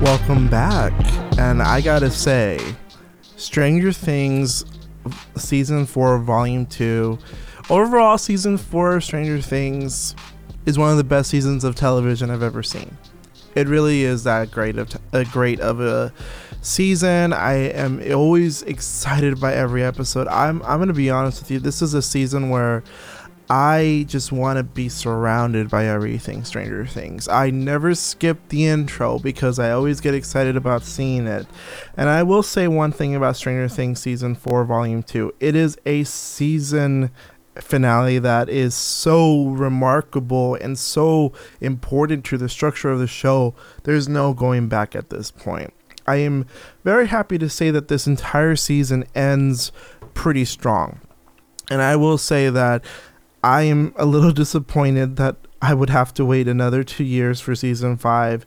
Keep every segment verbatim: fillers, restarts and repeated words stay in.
Welcome back. And I gotta say, Stranger Things Season four, Volume two. Overall, Season four of Stranger Things is one of the best seasons of television I've ever seen. It really is that great of t- a great of a season. I am always excited by every episode. I'm I'm gonna be honest with you. This is a season where I just want to be surrounded by everything Stranger Things. I never skip the intro because I always get excited about seeing it. And I will say one thing about Stranger Things Season four, Volume two. It is a season finale that is so remarkable and so important to the structure of the show. There's no going back at this point. I am very happy to say that this entire season ends pretty strong. And I will say that I am a little disappointed that I would have to wait another two years for season five,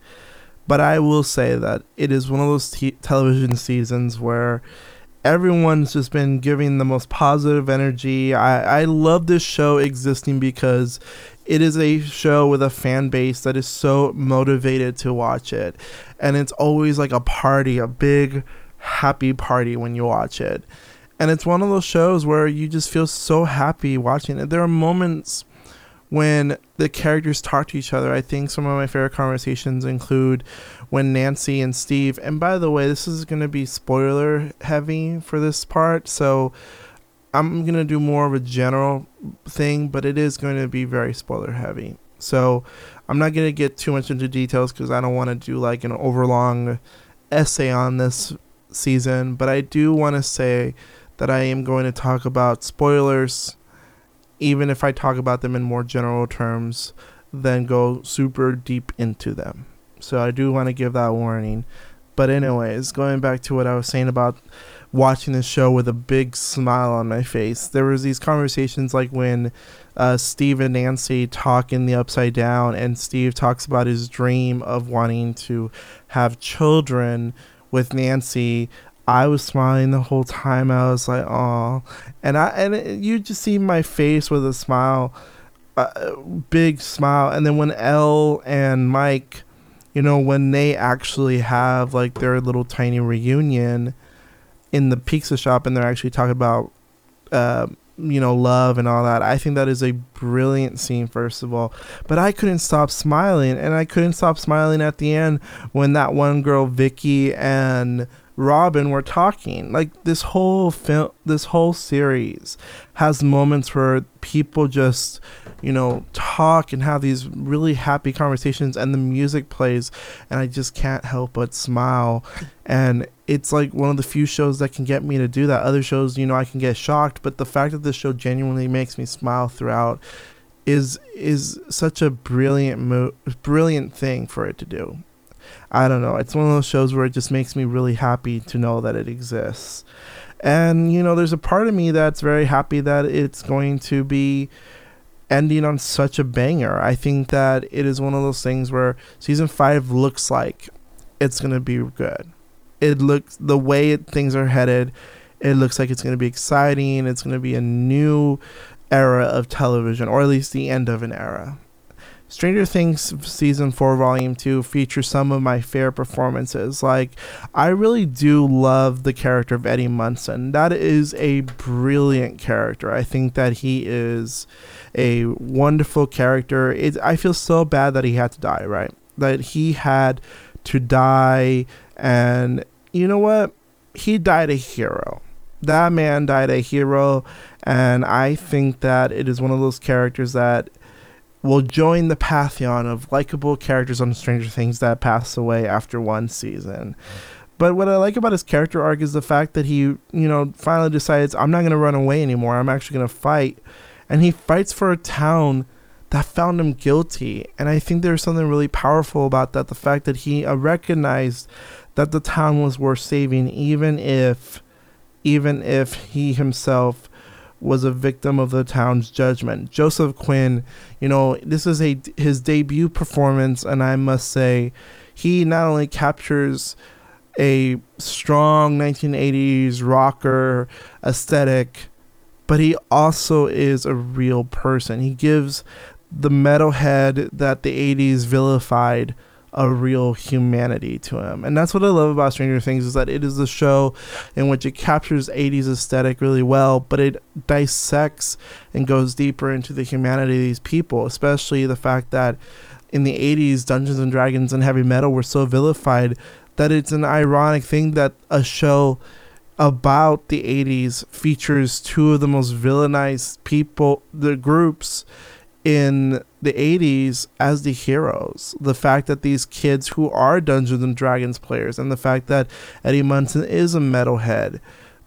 but I will say that it is one of those t- television seasons where everyone's just been giving the most positive energy. I, I love this show existing because it is a show with a fan base that is so motivated to watch it, and it's always like a party, a big happy party when you watch it. And it's one of those shows where you just feel so happy watching it. There are moments when the characters talk to each other. I think some of my favorite conversations include when Nancy and Steve, and by the way, this is going to be spoiler heavy for this part, so I'm going to do more of a general thing, but it is going to be very spoiler heavy. So I'm not going to get too much into details because I don't want to do like an overlong essay on this season, but I do want to say that I am going to talk about spoilers, even if I talk about them in more general terms than go super deep into them. So I do want to give that warning. But anyways, going back to what I was saying about watching the show with a big smile on my face, there was these conversations like when uh, Steve and Nancy talk in the Upside Down, and Steve talks about his dream of wanting to have children with Nancy. I was smiling the whole time. I was like, "Aw," and I and you just see my face with a smile, a big smile. And then when Elle and Mike, you know, when they actually have like their little tiny reunion in the pizza shop, and they're actually talking about, uh, you know, love and all that. I think that is a brilliant scene, first of all. But I couldn't stop smiling, and I couldn't stop smiling at the end when that one girl, Vicky, and Robin were talking. Like this whole film, this whole series has moments where people just, you know, talk and have these really happy conversations, and the music plays, and I just can't help but smile. And it's like one of the few shows that can get me to do that. Other shows, you know, I can get shocked, but the fact that this show genuinely makes me smile throughout is is such a brilliant mo- brilliant thing for it to do. I don't know. It's one of those shows where it just makes me really happy to know that it exists. And, you know, there's a part of me that's very happy that it's going to be ending on such a banger. I think that it is one of those things where season five looks like it's going to be good. It looks, the way it, things are headed, it looks like it's going to be exciting. It's going to be a new era of television, or at least the end of an era. Stranger Things Season four Volume two features some of my favorite performances. Like, I really do love the character of Eddie Munson. That is a brilliant character. I think that he is a wonderful character. It, I feel so bad that he had to die, right? That he had to die, and you know what? He died a hero. That man died a hero, and I think that it is one of those characters that will join the pantheon of likable characters on Stranger Things that pass away after one season. But what I like about his character arc is the fact that he, you know, finally decides, I'm not going to run away anymore. I'm actually going to fight. And he fights for a town that found him guilty. And I think there's something really powerful about that. The fact that he recognized that the town was worth saving, even if even if he himself was a victim of the town's judgment. Joseph Quinn, you know, this is a his debut performance, and I must say, he not only captures a strong nineteen eighties rocker aesthetic, but he also is a real person. He gives the metalhead that the eighties vilified a real humanity to him. And that's what I love about Stranger Things, is that it is a show in which it captures eighties aesthetic really well, but it dissects and goes deeper into the humanity of these people, especially the fact that in the eighties, Dungeons and Dragons and heavy metal were so vilified that it's an ironic thing that a show about the eighties features two of the most villainized people, the groups in the eighties, as the heroes. The fact that these kids who are Dungeons and Dragons players, and the fact that Eddie Munson is a metalhead,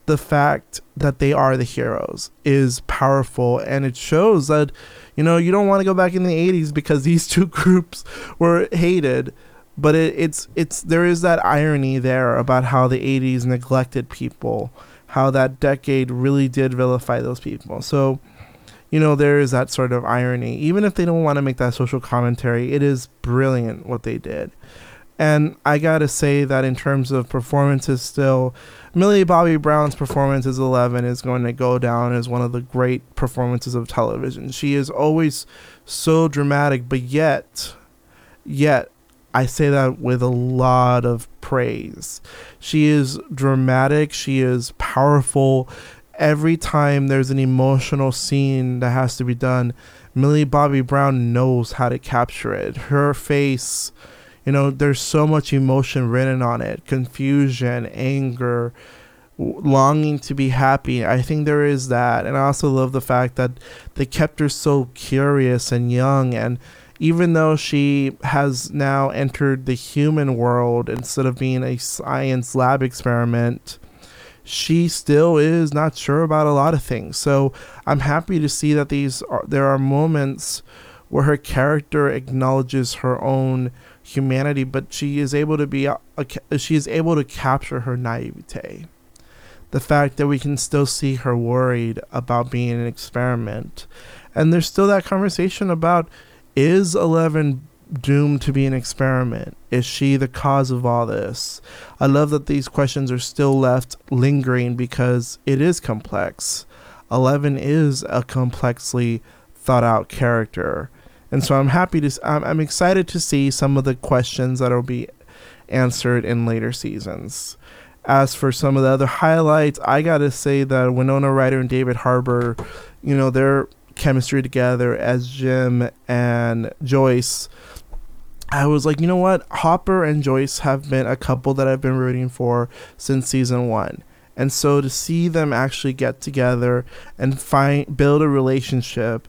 the fact that they are the heroes is powerful, and it shows that, you know, you don't want to go back in the eighties because these two groups were hated. But it, it's it's there is that irony there about how the eighties neglected people, how that decade really did vilify those people. So, you know, there is that sort of irony. Even if they don't want to make that social commentary, it is brilliant what they did. And I gotta say that in terms of performances still, Millie Bobby Brown's performance as Eleven is going to go down as one of the great performances of television. She is always so dramatic, but yet, yet, I say that with a lot of praise. She is dramatic. She is powerful. Every time there's an emotional scene that has to be done, Millie Bobby Brown knows how to capture it. Her face, you know, there's so much emotion written on it. Confusion, anger, longing to be happy. I think there is that. And I also love the fact that they kept her so curious and young, and even though she has now entered the human world instead of being a science lab experiment, she still is not sure about a lot of things. So I'm happy to see that these are, there are moments where her character acknowledges her own humanity, but she is able to be a, a, she is able to capture her naivete. The fact that we can still see her worried about being an experiment, and there's still that conversation about, is Eleven doomed to be an experiment? Is she the cause of all this? I love that these questions are still left lingering because it is complex. Eleven is a complexly thought out character. And so I'm happy to, I'm, I'm excited to see some of the questions that will be answered in later seasons. As for some of the other highlights, I gotta say that Winona Ryder and David Harbour, you know, they're chemistry together as Jim and Joyce. I was like, you know what? Hopper and Joyce have been a couple that I've been rooting for since season one. And so to see them actually get together and find build a relationship,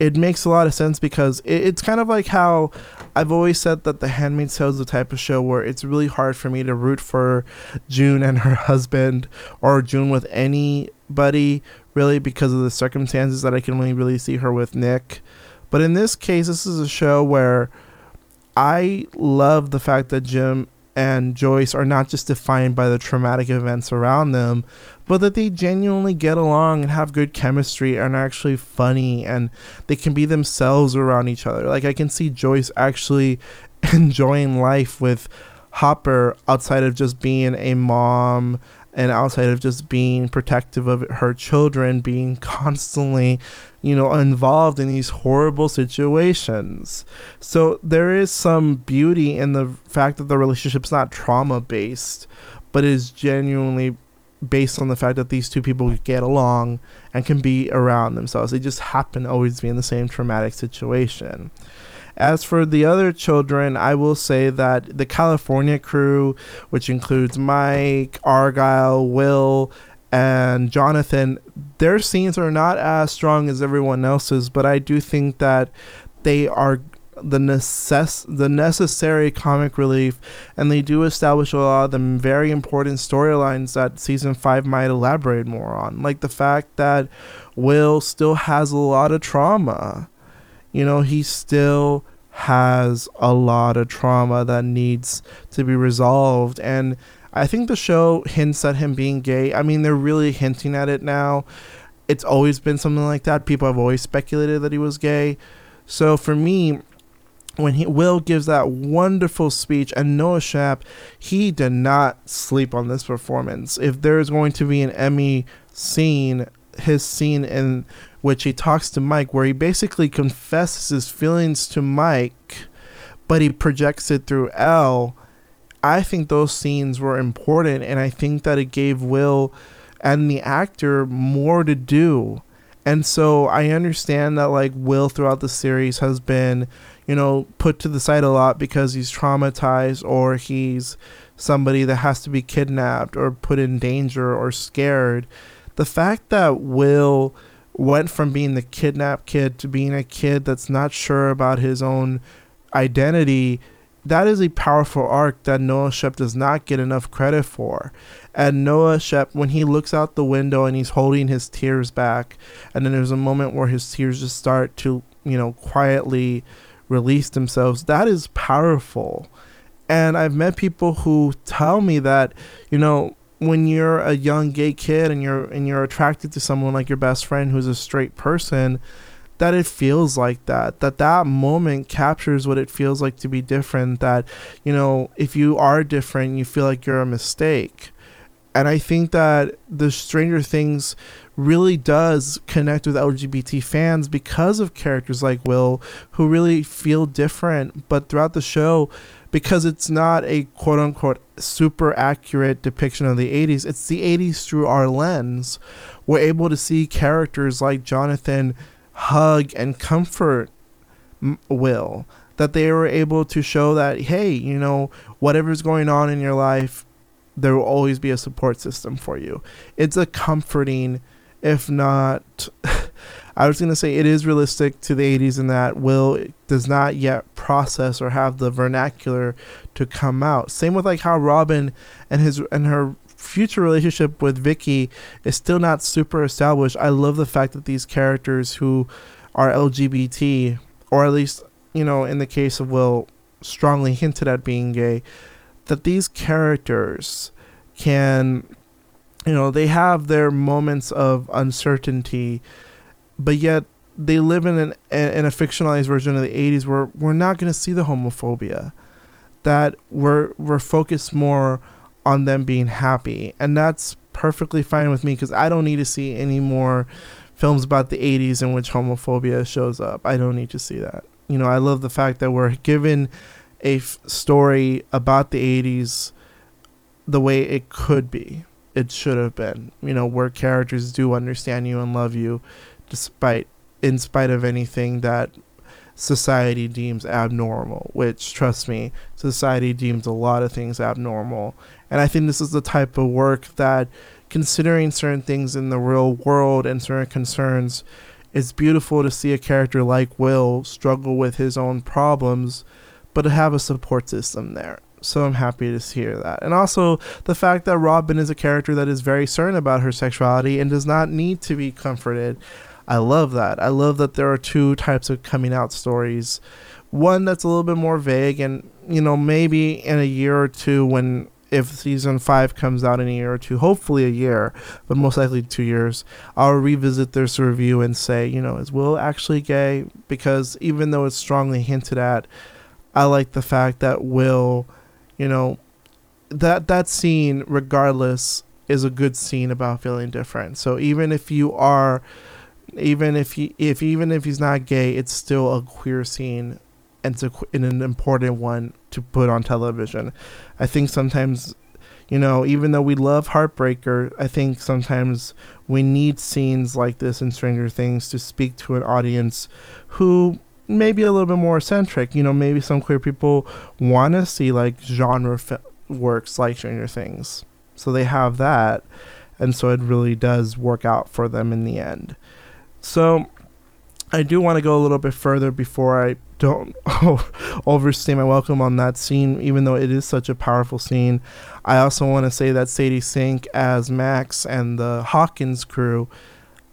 it makes a lot of sense, because it, it's kind of like how I've always said that The Handmaid's Tale is the type of show where it's really hard for me to root for June and her husband, or June with anybody, really, because of the circumstances that I can only really see her with Nick. But in this case, this is a show where I love the fact that Jim and Joyce are not just defined by the traumatic events around them, but that they genuinely get along and have good chemistry and are actually funny, and they can be themselves around each other. Like, I can see Joyce actually enjoying life with Hopper outside of just being a mom, and outside of just being protective of her children, being constantly, you know, involved in these horrible situations. So there is some beauty in the fact that the relationship's not trauma-based, but is genuinely based on the fact that these two people get along and can be around themselves. They just happen to always be in the same traumatic situation. As for the other children, I will say that the California crew, which includes Mike, Argyle, Will, and Jonathan, their scenes are not as strong as everyone else's, but I do think that they are the necess- the necessary comic relief, and they do establish a lot of the very important storylines that season five might elaborate more on, like the fact that Will still has a lot of trauma. You know, he still has a lot of trauma that needs to be resolved. And I think the show hints at him being gay. I mean, they're really hinting at it now. It's always been something like that. People have always speculated that he was gay. So for me, when he, Will gives that wonderful speech, and Noah Schnapp, he did not sleep on this performance. If there is going to be an Emmy scene, his scene in which he talks to Mike, where he basically confesses his feelings to Mike, but he projects it through Elle, I think those scenes were important, and I think that it gave Will and the actor more to do. And so I understand that, like, Will throughout the series has been, you know, put to the side a lot because he's traumatized, or he's somebody that has to be kidnapped or put in danger or scared. The fact that Will went from being the kidnapped kid to being a kid that's not sure about his own identity, that is a powerful arc that Noah Schnapp does not get enough credit for. And Noah Schnapp, when he looks out the window and he's holding his tears back, and then there's a moment where his tears just start to, you know, quietly release themselves, that is powerful. And I've met people who tell me that, you know, when you're a young gay kid and you're and you're attracted to someone like your best friend who's a straight person, that it feels like that, that that moment captures what it feels like to be different, that, you know, if you are different, you feel like you're a mistake. And I think that the Stranger Things really does connect with L G B T fans because of characters like Will, who really feel different. But throughout the show, because it's not a quote-unquote super accurate depiction of the eighties, it's the eighties through our lens, we're able to see characters like Jonathan hug and comfort Will, that they were able to show that, hey, you know, whatever's going on in your life, there will always be a support system for you. It's a comforting, if not, I was going to say it is realistic to the eighties in that Will does not yet process or have the vernacular to come out. Same with like how Robin and his and her future relationship with Vicky is still not super established. I love the fact that these characters who are L G B T, or at least, you know, in the case of Will, strongly hinted at being gay, that these characters can, you know, they have their moments of uncertainty, but yet they live in an in a fictionalized version of the eighties where we're not going to see the homophobia, that we're we're focused more on them being happy. And that's perfectly fine with me, because I don't need to see any more films about the eighties in which homophobia shows up. I don't need to see that. You know, I love the fact that we're given a f- story about the eighties the way it could be, it should have been, you know, where characters do understand you and love you despite, in spite of anything that society deems abnormal, which, trust me, society deems a lot of things abnormal. And I think this is the type of work that, considering certain things in the real world and certain concerns, it's beautiful to see a character like Will struggle with his own problems, but to have a support system there. So I'm happy to hear that. And also the fact that Robin is a character that is very certain about her sexuality and does not need to be comforted. I love that. I love that there are two types of coming out stories. One that's a little bit more vague, and, you know, maybe in a year or two, when, if season five comes out in a year or two, hopefully a year, but most likely two years, I'll revisit this review and say, you know, is Will actually gay? Because even though it's strongly hinted at, I like the fact that Will, you know, that that scene, regardless, is a good scene about feeling different. So even if you are, even if he, if even if he's not gay, it's still a queer scene, and it's a, and an important one to put on television. I think sometimes, you know, even though we love Heartbreaker, I think sometimes we need scenes like this in Stranger Things to speak to an audience who may be a little bit more eccentric. You know, maybe some queer people want to see like genre fi- works like Stranger Things, so they have that, and so it really does work out for them in the end. So I do want to go a little bit further before I don't overstay my welcome on that scene, even though it is such a powerful scene. I also want to say that Sadie Sink as Max and the Hawkins crew,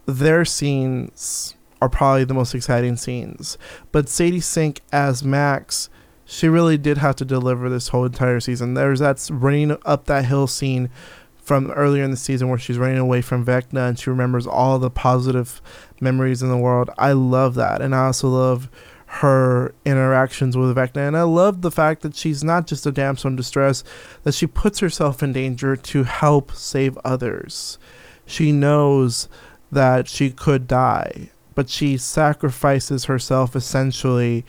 their scenes are probably the most exciting scenes. But Sadie Sink as Max, she really did have to deliver this whole entire season. There's that running up that hill scene from earlier in the season where she's running away from Vecna and she remembers all the positive memories in the world. I love that. And I also love her interactions with Vecna. And I love the fact that she's not just a damsel in distress, that she puts herself in danger to help save others. She knows that she could die, but she sacrifices herself essentially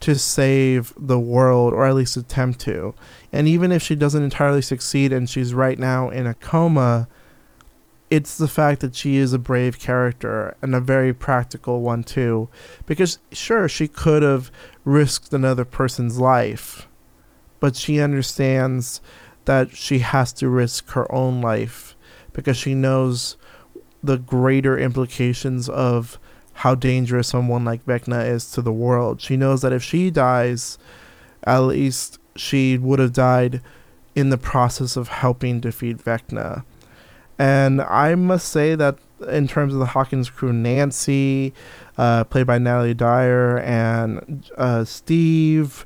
to save the world, or at least attempt to. And even if she doesn't entirely succeed and she's right now in a coma, it's the fact that she is a brave character and a very practical one too. Because sure, she could have risked another person's life, but she understands that she has to risk her own life because she knows the greater implications of how dangerous someone like Vecna is to the world. She knows that if she dies, at least she would have died in the process of helping defeat Vecna. And I must say that in terms of the Hawkins crew, Nancy, uh, played by Natalie Dyer, and uh, Steve,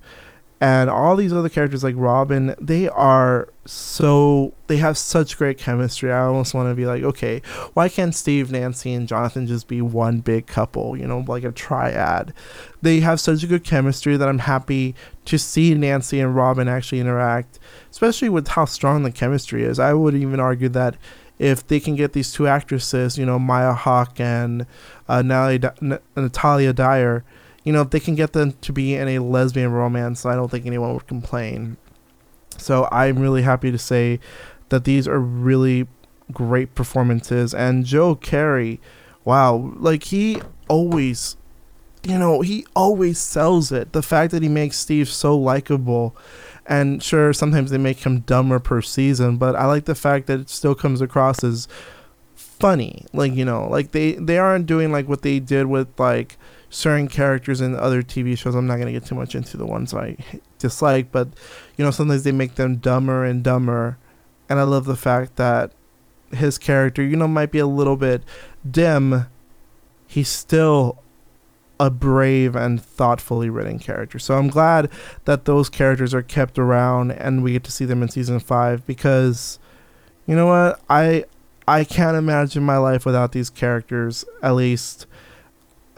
and all these other characters like Robin, they are so, they have such great chemistry. I almost want to be like, okay, why can't Steve, Nancy, and Jonathan just be one big couple, you know, like a triad? They have such a good chemistry that I'm happy to see Nancy and Robin actually interact, especially with how strong the chemistry is. I would even argue that if they can get these two actresses, you know, Maya Hawke and uh, Natalie, N- Natalia Dyer, you know, if they can get them to be in a lesbian romance, I don't think anyone would complain. So I'm really happy to say that these are really great performances. And Joe Carey, wow, like he always, you know, he always sells it. The fact that he makes Steve so likable, and sure, sometimes they make him dumber per season, but I like the fact that it still comes across as funny. Like, you know, like they, they aren't doing like what they did with like certain characters in other T V shows. I'm not going to get too much into the ones I dislike, but, you know, sometimes they make them dumber and dumber. And I love the fact that his character, you know, might be a little bit dim. He's still a brave and thoughtfully written character. So I'm glad that those characters are kept around and we get to see them in season five, because, you know what, I, I can't imagine my life without these characters. At least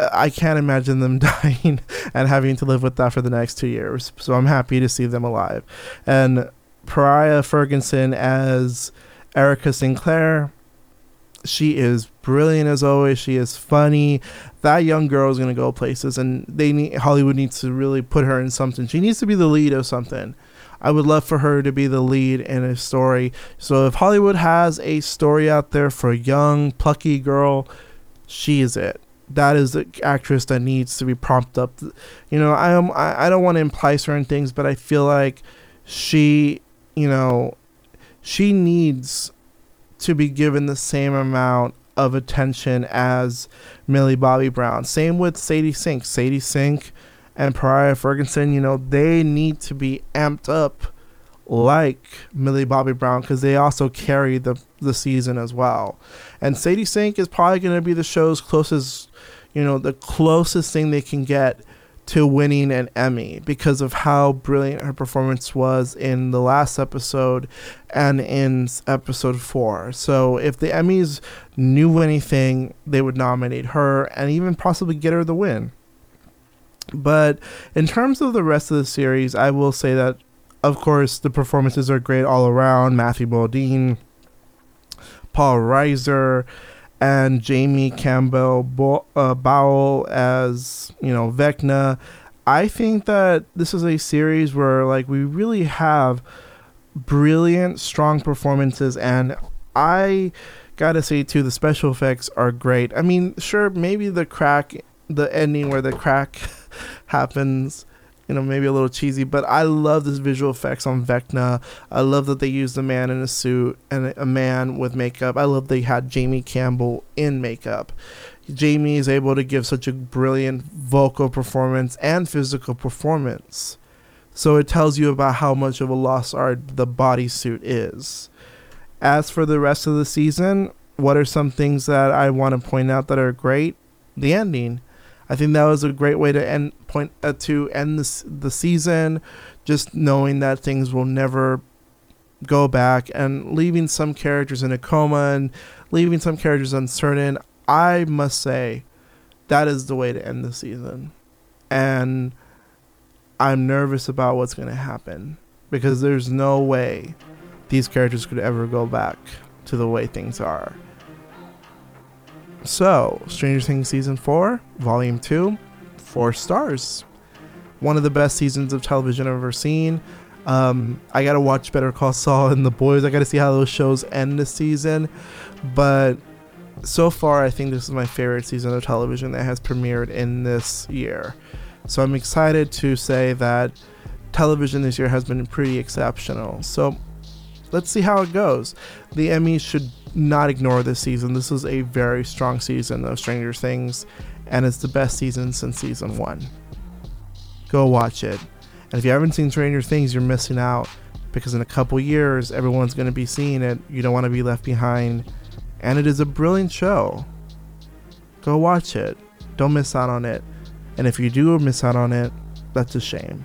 I can't imagine them dying and having to live with that for the next two years. So I'm happy to see them alive. And Priah Ferguson as Erica Sinclair, she is brilliant as always. She is funny. That young girl is going to go places, and they need, Hollywood needs to really put her in something. She needs to be the lead of something. I would love for her to be the lead in a story. So if Hollywood has a story out there for a young, plucky girl, she is it. That is the actress that needs to be propped up. You know, I am, I, I don't want to imply certain things, but I feel like she, you know, she needs to be given the same amount of attention as Millie Bobby Brown. Same with Sadie Sink. Sadie Sink and Priah Ferguson, you know, they need to be amped up like Millie Bobby Brown, because they also carry the the season as well. And Sadie Sink is probably going to be the show's closest, you know, the closest thing they can get to winning an Emmy, because of how brilliant her performance was in the last episode and in episode four. So if the Emmys knew anything, they would nominate her and even possibly get her the win. But in terms of the rest of the series, I will say that, of course, the performances are great all around. Matthew Modine, Paul Reiser, and Jamie Campbell Bo- uh, Bower as, you know, Vecna. I think that this is a series where, like, we really have brilliant, strong performances. And I gotta say, too, the special effects are great. I mean, sure, maybe the crack, the ending where the crack happens, you know, maybe a little cheesy, but I love this visual effects on Vecna. I love that they used a man in a suit and a man with makeup. I love they had Jamie Campbell in makeup. Jamie is able to give such a brilliant vocal performance and physical performance. So it tells you about how much of a lost art the bodysuit is. As for the rest of the season, what are some things that I want to point out that are great? The ending. I think that was a great way to end point uh, to end this the season, just knowing that things will never go back and leaving some characters in a coma and leaving some characters uncertain. I must say that is the way to end the season, and I'm nervous about what's going to happen because there's no way these characters could ever go back to the way things are. So, Stranger Things Season four, Volume two, four stars. One of the best seasons of television I've ever seen. Um, I got to watch Better Call Saul and The Boys. I got to see how those shows end this season. But so far, I think this is my favorite season of television that has premiered in this year. So I'm excited to say that television this year has been pretty exceptional. So let's see how it goes. The Emmys should not ignore this season. This is a very strong season of Stranger Things, and it's the best season since season one. Go watch it. And if you haven't seen Stranger Things, you're missing out, because in a couple years, everyone's going to be seeing it. You don't want to be left behind. And it is a brilliant show. Go watch it. Don't miss out on it. And if you do miss out on it, that's a shame.